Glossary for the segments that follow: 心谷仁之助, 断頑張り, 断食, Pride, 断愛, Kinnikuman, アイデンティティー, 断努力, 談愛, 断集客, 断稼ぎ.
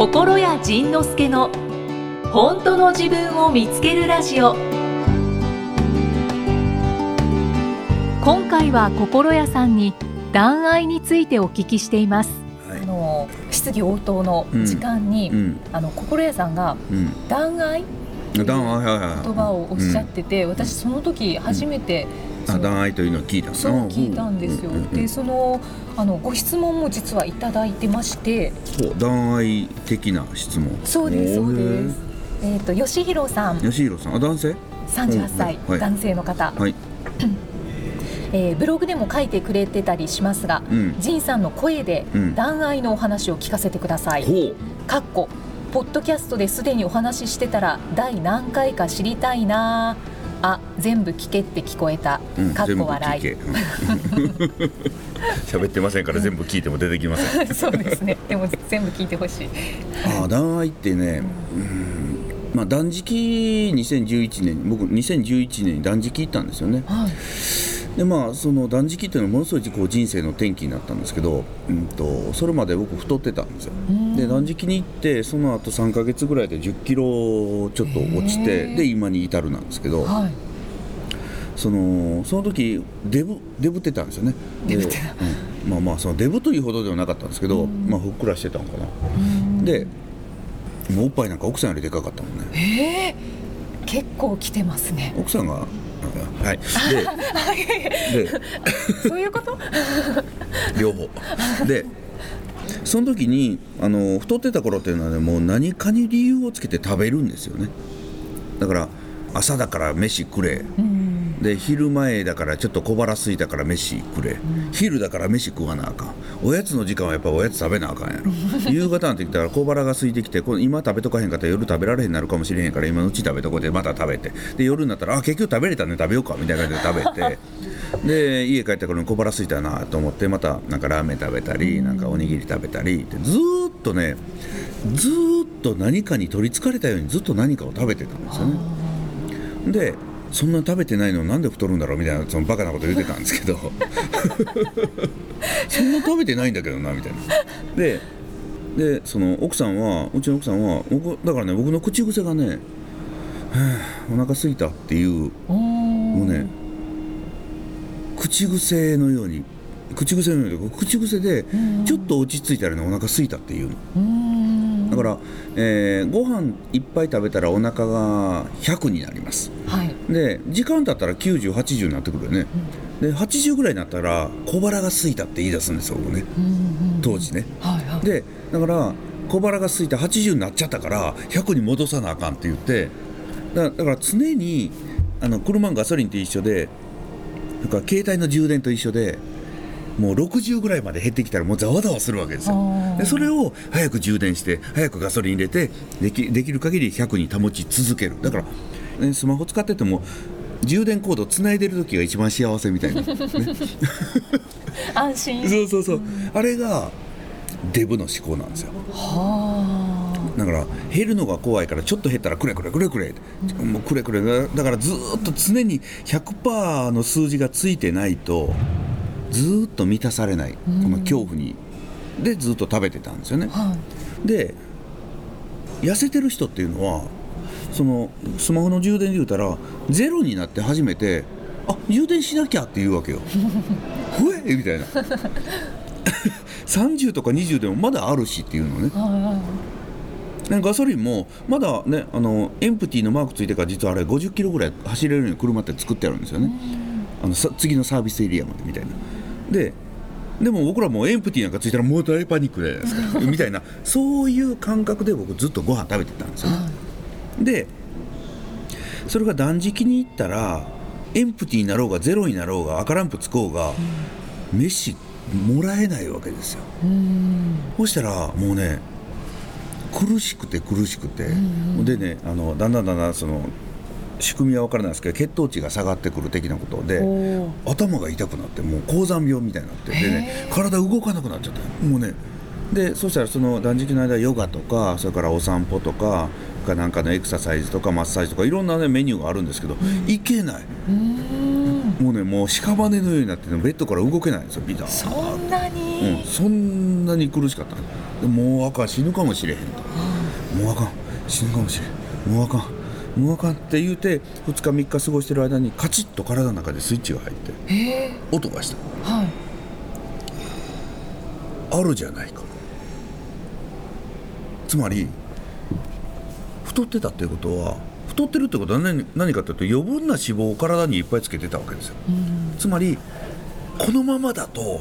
心谷仁之助の本当の自分を見つけるラジオ。今回は心谷さんに談愛についてお聞きしています。はい、質疑応答の時間に、心谷さんが談愛、言葉をおっしゃってて、私その時初めて談愛というのを聞いたんですよ。で、そのご質問も実はいただいてまして。談愛的な質問。そうです、そうです。吉弘さん、男性38歳、はい、男性の方、はい。ブログでも書いてくれてたりしますが、仁さんの声で談愛のお話を聞かせてください。かっこポッドキャストですでにお話ししてたら第何回か知りたいなあ、全部聞けって聞こえた、かっこ笑い。喋ってませんから全部聞いても出てきません。そうですね、でも全部聞いてほしい。談愛ってね、断食2011年、僕2011年に断食行ったんですよね。はい。でその断食っていうのはものすごいこう人生の転機になったんですけど、それまで僕太ってたんですよ。で断食に行ってその後3ヶ月ぐらいで10キロちょっと落ちて、で今に至るなんですけど、はい、その時デブってたんですよね。デブってた、そのデブというほどではなかったんですけど、ふっくらしてたのかな。でもうおっぱいなんか奥さんよりでかかったもんね。結構来てますね、奥さんが。はい、でそういうこと両方で、その時に太ってた頃っていうのは、もう何かに理由をつけて食べるんですよね。だから朝だから飯くれ、で昼前だからちょっと小腹空いたから飯くれ、昼だから飯食わなあかん、おやつの時間はやっぱおやつ食べなあかんやろ夕方になってきたら小腹が空いてきて、今食べとかへんかったら夜食べられへんなるかもしれへんから、今のうち食べとこうで、また食べて、で夜になったら結局食べれたね、食べようかみたいな感じで食べてで家帰った頃に小腹空いたなと思って、またなんかラーメン食べたり、なんかおにぎり食べたりって、ずっと何かに取りつかれたようにずっと何かを食べてたんですよね。でそんな食べてないのなんで太るんだろうみたいな、そのバカなこと言ってたんですけどそんな食べてないんだけどなみたいな。でうちの奥さんはだからね、僕の口癖がね、お腹すいたっていうもうね、口癖でちょっと落ち着いたらね、お腹すいたっていうのだから、ご飯いっぱい食べたらお腹が100になります、はい、で時間経ったら90、80になってくるよね、で80ぐらいになったら小腹が空いたって言い出すんですよ、僕ね、当時ね、はいはい。でだから小腹が空いた、80になっちゃったから100に戻さなあかんって言って、だから常に車のガソリンと一緒で、だから携帯の充電と一緒で、もう60ぐらいまで減ってきたらもうざわざわするわけですよ。でそれを早く充電して早くガソリン入れてできる限り100に保ち続ける。だから、ね、スマホ使ってても充電コードつないでる時が一番幸せみたいな、ね、安心。そう、あれがデブの思考なんですよ。だから減るのが怖いから、ちょっと減ったらくれくれ、だからずっと常に 100% の数字がついてないとずっと満たされない、この恐怖にでずっと食べてたんですよね、はい。で痩せてる人っていうのは、そのスマホの充電で言うたらゼロになって初めて充電しなきゃっていうわけよふえみたいな30とか20でもまだあるしっていうのね、はいはい。ガソリンもまだね、エンプティのマークついてから、実はあれ50キロぐらい走れるように車って作ってあるんですよね、次のサービスエリアまでみたいな。でも僕らもエンプティなんかついたらもう大パニックじゃないですかみたいな、そういう感覚で僕ずっとご飯食べてたんですよね、はい。でそれが断食に行ったら、エンプティになろうがゼロになろうが赤ランプつこうが、飯もらえないわけですよ。そうしたらもうね、苦しくて、でね、だんだんその仕組みは分からないですけど、血糖値が下がってくる的なことで、頭が痛くなって、もう高山病みたいになって、で、ね、体動かなくなっちゃったもうね。でそしたらその断食の間、ヨガとか、それからお散歩とかなんかのエクササイズとかマッサージとか、いろんな、ね、メニューがあるんですけど、行けない。もうね、もう屍のようになって、ベッドから動けないんですよ、ビター。そんなに苦しかった。もう死ぬかもしれへんと。もうあかん、死ぬかもしれん、もうあかん、もうあかんって言うて2日3日過ごしてる間にカチッと体の中でスイッチが入って、音がした、はい、あるじゃないか。つまり太ってたっていうことは、太ってるってことは 何かというと余分な脂肪を体にいっぱいつけてたわけですよ、うん、つまりこのままだと、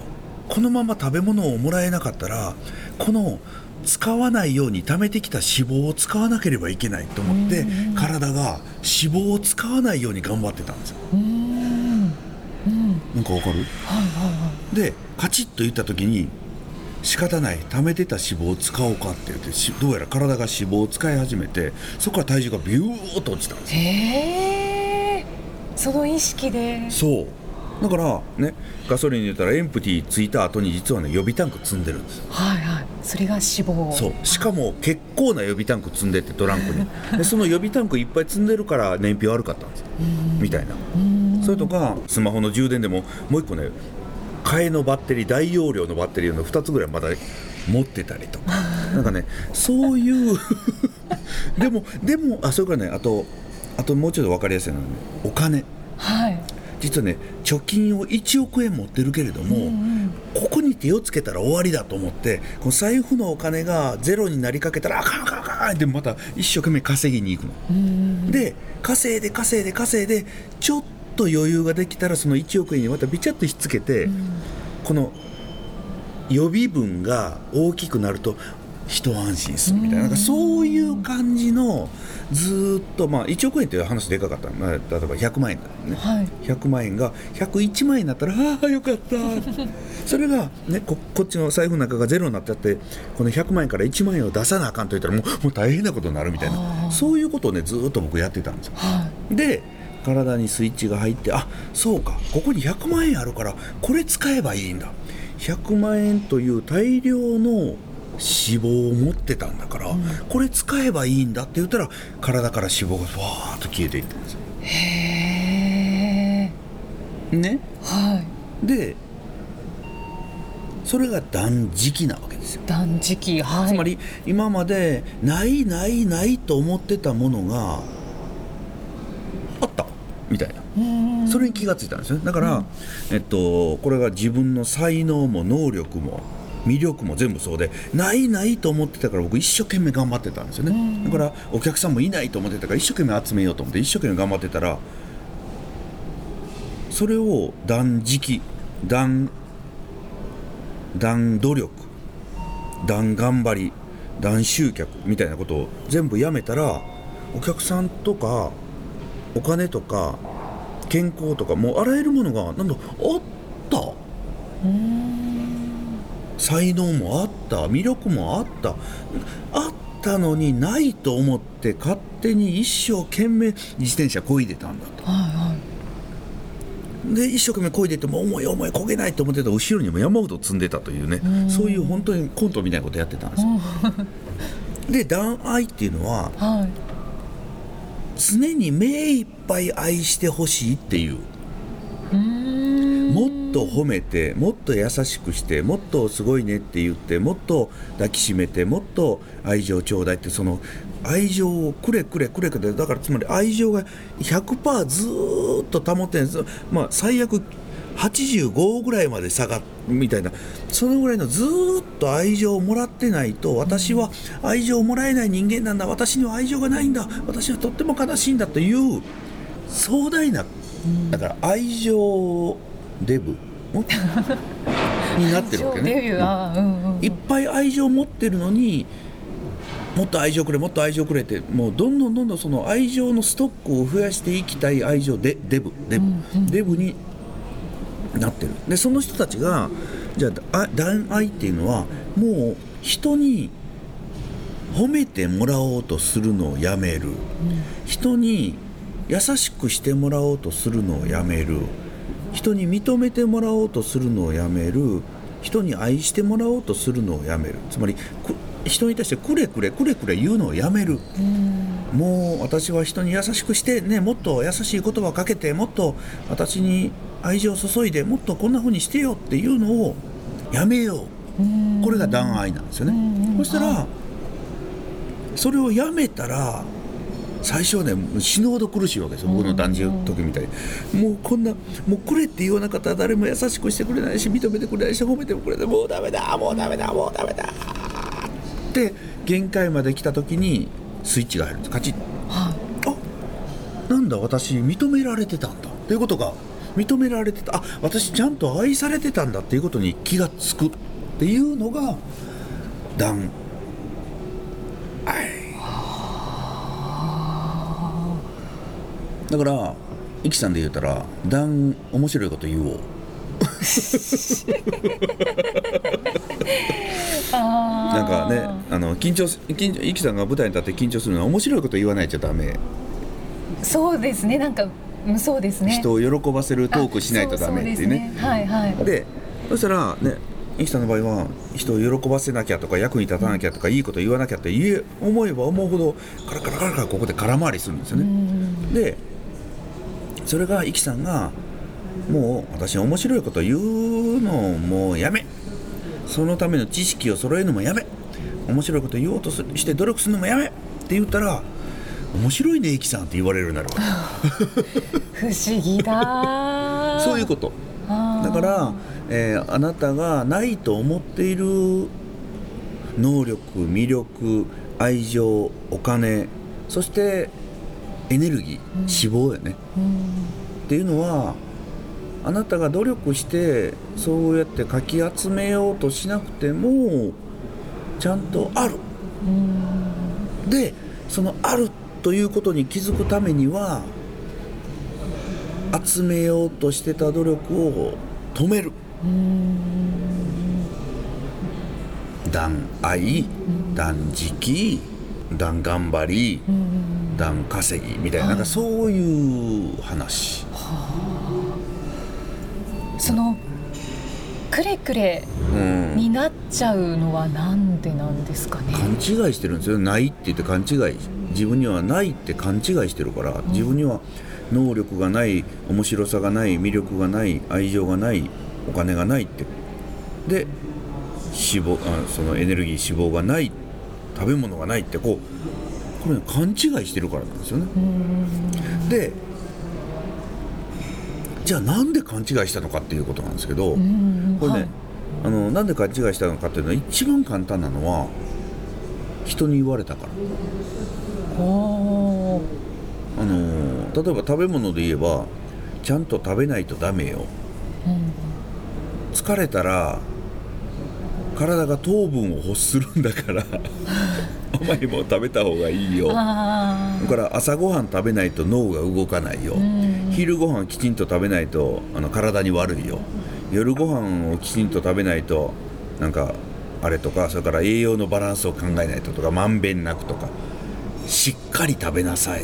このまま食べ物をもらえなかったら、この使わないように溜めてきた脂肪を使わなければいけないと思って、うん、体が脂肪を使わないように頑張ってたんですよ、なんかわかる？はいはいはい、でカチッと言った時に仕方ない、溜めてた脂肪を使おうかって言って、どうやら体が脂肪を使い始めて、そこから体重がビューっと落ちたんですよ。その意識で。そうだからね、ガソリンで言ったらエンプティついた後に実はね予備タンク積んでるんですよ。はいはい、それが脂肪。そう、しかも結構な予備タンク積んでて、トランクにでその予備タンクいっぱい積んでるから燃費悪かったんですよみたいな。それとかスマホの充電でももう一個ね、替えのバッテリー、大容量のバッテリーの2つぐらいまだ持ってたりとかなんかね、そういうでもそれからね、あともうちょっと分かりやすいのは、ね、お金。はい、実はね貯金を1億円持ってるけれども、ここに手をつけたら終わりだと思って、この財布のお金がゼロになりかけたらあかんあかんあかんってまた一生懸命稼ぎに行くの、で稼いでちょっと余裕ができたらその1億円にまたビチャッとひっつけて、この予備分が大きくなると一安心するみたいな、なんかそういう感じのずっと、まあ1億円っていう話でかかったの、例えば100万円だね、はい、100万円が101万円になったらああよかったそれがね こっちの財布の中がゼロになっちゃって、この100万円から1万円を出さなあかんと言ったらもう大変なことになるみたいな、そういうことをねずっと僕やってたんですよ、はい、で体にスイッチが入って、あ、そうか、ここに100万円あるからこれ使えばいいんだ、100万円という大量の脂肪を持ってたんだから、これ使えばいいんだって言ったら体から脂肪がふわーっと消えていったんですよ。へーね、はい、でそれが断食なわけですよ。断食、はい、つまり今までないと思ってたものがあったみたいな、それに気がついたんですよ。だから、これが自分の才能も能力も魅力も全部そうで、ないと思ってたから僕一生懸命頑張ってたんですよね、だからお客さんもいないと思ってたから一生懸命集めようと思って一生懸命頑張ってたら、それを断食、断努力、断頑張り、断集客みたいなことを全部やめたら、お客さんとかお金とか健康とかもうあらゆるものがなんだあった、才能もあった、魅力もあったのにないと思って勝手に一生懸命自転車漕いでたんだと、はいはい、で一生懸命漕いでても重い漕げないと思ってた後ろにも山ほど積んでたというね、そういう本当にコントみたいなことやってたんですよで断愛っていうのは、はい、常に目いっぱい愛してほしいっていう、もっと褒めて、もっと優しくして、もっとすごいねって言って、もっと抱きしめて、もっと愛情ちょうだいって、その愛情をくれ、だからつまり愛情が 100% ずーっと保ってんです、まあ、最悪85ぐらいまで下がみたいな、そのぐらいのずーっと愛情をもらってないと、私は愛情をもらえない人間なんだ、私には愛情がないんだ、私はとっても悲しいんだという壮大な、だから愛情デブになってるわけね、いっぱい愛情持ってるのに、もっと愛情くれってもうどんどんその愛情のストックを増やしていきたい愛情でデブになってる。でその人たちがじゃあ断愛っていうのはもう人に褒めてもらおうとするのをやめる、人に優しくしてもらおうとするのをやめる、人に認めてもらおうとするのをやめる、人に愛してもらおうとするのをやめる、つまり人に対してくれくれ言うのをやめる、もう私は人に優しくしてね、もっと優しい言葉かけて、もっと私に愛情を注いで、もっとこんな風にしてよっていうのをやめよう、これが断愛なんですよね。そしたらそれをやめたら最初はね死ぬほど苦しいわけですよ、僕の断じる時みたいに。もうこんな、もうくれって言わなかったら誰も優しくしてくれないし、認めてくれないし、褒めてもくれない、もうダメだもうダメだもうダメだって限界まで来た時にスイッチが入るんです、カチッ、はい、あ、なんだ私認められてたんだということが、認められてた、あ、私ちゃんと愛されてたんだっていうことに気がつくっていうのが断愛だから、イキさんで言うたら面白いこと言おうなんかね、イキさんが舞台に立って緊張するのは面白いこと言わないとダメ。そうですね、なんかそうですね、人を喜ばせるトークしないとダメっていうね。はいはい。で、そしたらね、イキさんの場合は人を喜ばせなきゃとか役に立たなきゃとかいいこと言わなきゃって思えば思うほどカラカラカラカラここで空回りするんですよね。で、それがイキさんがもう私面白いこと言うのをもうやめ、そのための知識を揃えるのもやめ、面白いこと言おうとして努力するのもやめって言ったら、面白いねイキさんって言われるようになるわ不思議だそういうこと。だから、あなたがないと思っている能力、魅力、愛情、お金、そしてエネルギー、脂肪やね、っていうのはあなたが努力してそうやってかき集めようとしなくてもちゃんとある、で、そのあるということに気づくためには集めようとしてた努力を止める。断愛、断食、断頑張り、断稼ぎみたいな、なんかそういう話、そのくれくれになっちゃうのはなんでなんですかね。勘違いしてるんですよ、ないって言って勘違い、自分にはないって勘違いしてるから、自分には能力がない、面白さがない、魅力がない、愛情がない、お金がないって、でそのエネルギー、脂肪がない、食べ物がないって、これ勘違いしてるからなんですよね。で、じゃあなんで勘違いしたのかっていうことなんですけど、これね、はい、なんで勘違いしたのかっていうのは一番簡単なのは人に言われたから。例えば食べ物で言えばちゃんと食べないとダメよ、疲れたら体が糖分を欲するんだから甘いもの食べた方がいいよ、だから朝ごはん食べないと脳が動かないよ、昼ごはんきちんと食べないと体に悪いよ、夜ごはんをきちんと食べないとなんかあれとか、それから栄養のバランスを考えないととか、まんべんなくとか、しっかり食べなさい、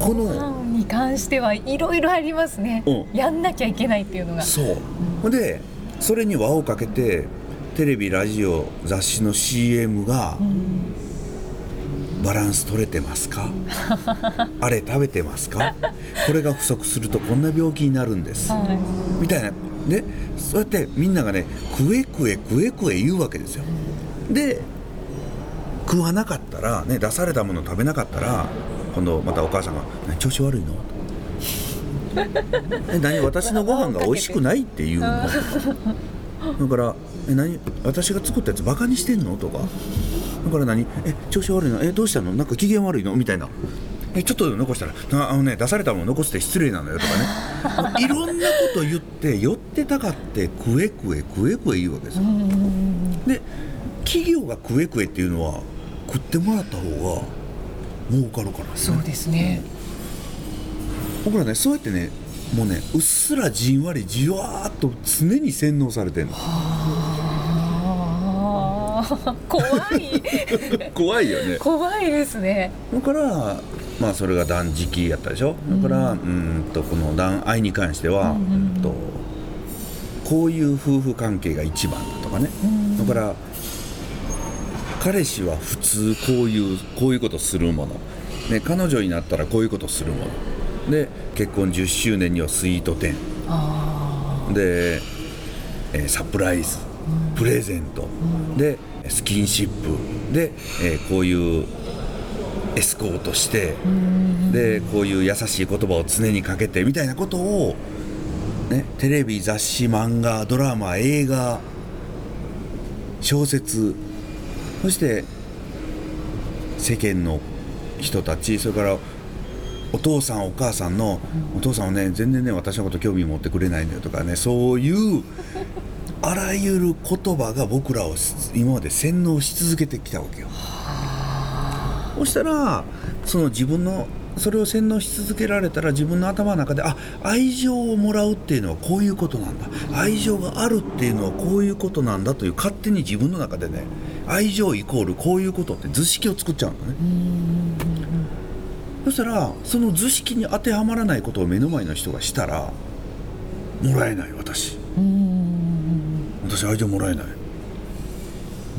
このご飯に関してはいろいろありますね、やんなきゃいけないっていうのが。そう、でそれに輪をかけてテレビ、ラジオ、雑誌の CM が、バランス取れてますかあれ食べてますかこれが不足するとこんな病気になるんです、みたいなね、そうやってみんながね食え食え食え食え言うわけですよ。で、食わなかったら、ね、出されたもの食べなかったら今度またお母さんが調子悪いの何私のご飯が美味しくないっていうのだから何私が作ったやつバカにしてんのとか、だから何調子悪いのどうしたのなんか機嫌悪いのみたいな、ちょっと残したらね、出されたもの残して失礼なのよとかねいろんなこと言って寄ってたかって食え食え食え食え言うわけですよ。で、企業が食え食えっていうのは食ってもらった方が儲かるから、ね、そうですね、僕らねそうやってねもうねうっすらじんわりじわーっと常に洗脳されてるの。怖い怖いよね、怖いですね。だからまあそれが断食やったでしょ、だからこの断愛に関しては、こういう夫婦関係が一番だとかね、だから彼氏は普通こういうことするもの、ね、彼女になったらこういうことするもので、結婚10周年にはスイート10で、サプライズ、プレゼント、で、スキンシップで、こういうエスコートしてでこういう優しい言葉を常にかけてみたいなことを、ね、テレビ雑誌漫画ドラマ映画小説そして世間の人たちそれからお父さんお母さんのお父さんはね全然ね私のこと興味持ってくれないんだよとかねそういうあらゆる言葉が僕らを今まで洗脳し続けてきたわけよ。そしたらその自分のそれを洗脳し続けられたら自分の頭の中であ愛情をもらうっていうのはこういうことなんだ愛情があるっていうのはこういうことなんだという勝手に自分の中でね愛情イコールこういうことって図式を作っちゃうのね。そしたらその図式に当てはまらないことを目の前の人がしたらもらえない私愛情もらえない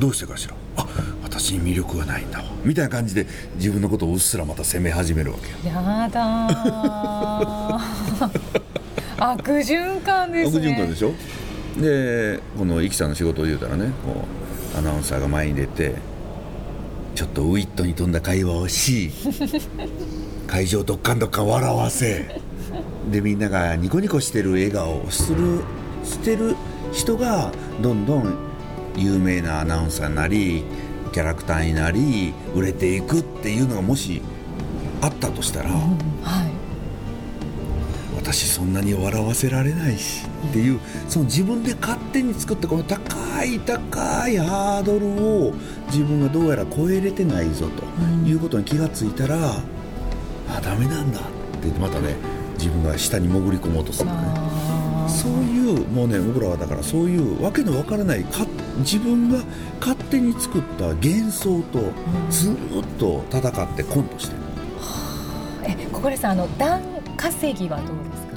どうしてかしらあ私に魅力がないんだわみたいな感じで自分のことをうっすらまた責め始めるわけ。やだ悪循環ですね。悪循環でしょ。でこのイキさんの仕事を言うたらねこうアナウンサーが前に出てちょっとウィットに富んだ会話をし会場ドッカンドッカン笑わせでみんながニコニコしてる笑顔をしてる人がどんどん有名なアナウンサーになりキャラクターになり売れていくっていうのがもしあったとしたら、うんはい、私そんなに笑わせられないしっていうその自分で勝手に作ったこの高いハードルを自分がどうやら越えれてないぞということに気がついたら、うん、あダメなんだって言ってまたね自分が下に潜り込もうとするね。そういうもうね僕らはだからそういうわけのわからない自分が勝手に作った幻想とずっと戦ってコントしてる、ここでさ段稼ぎはどうで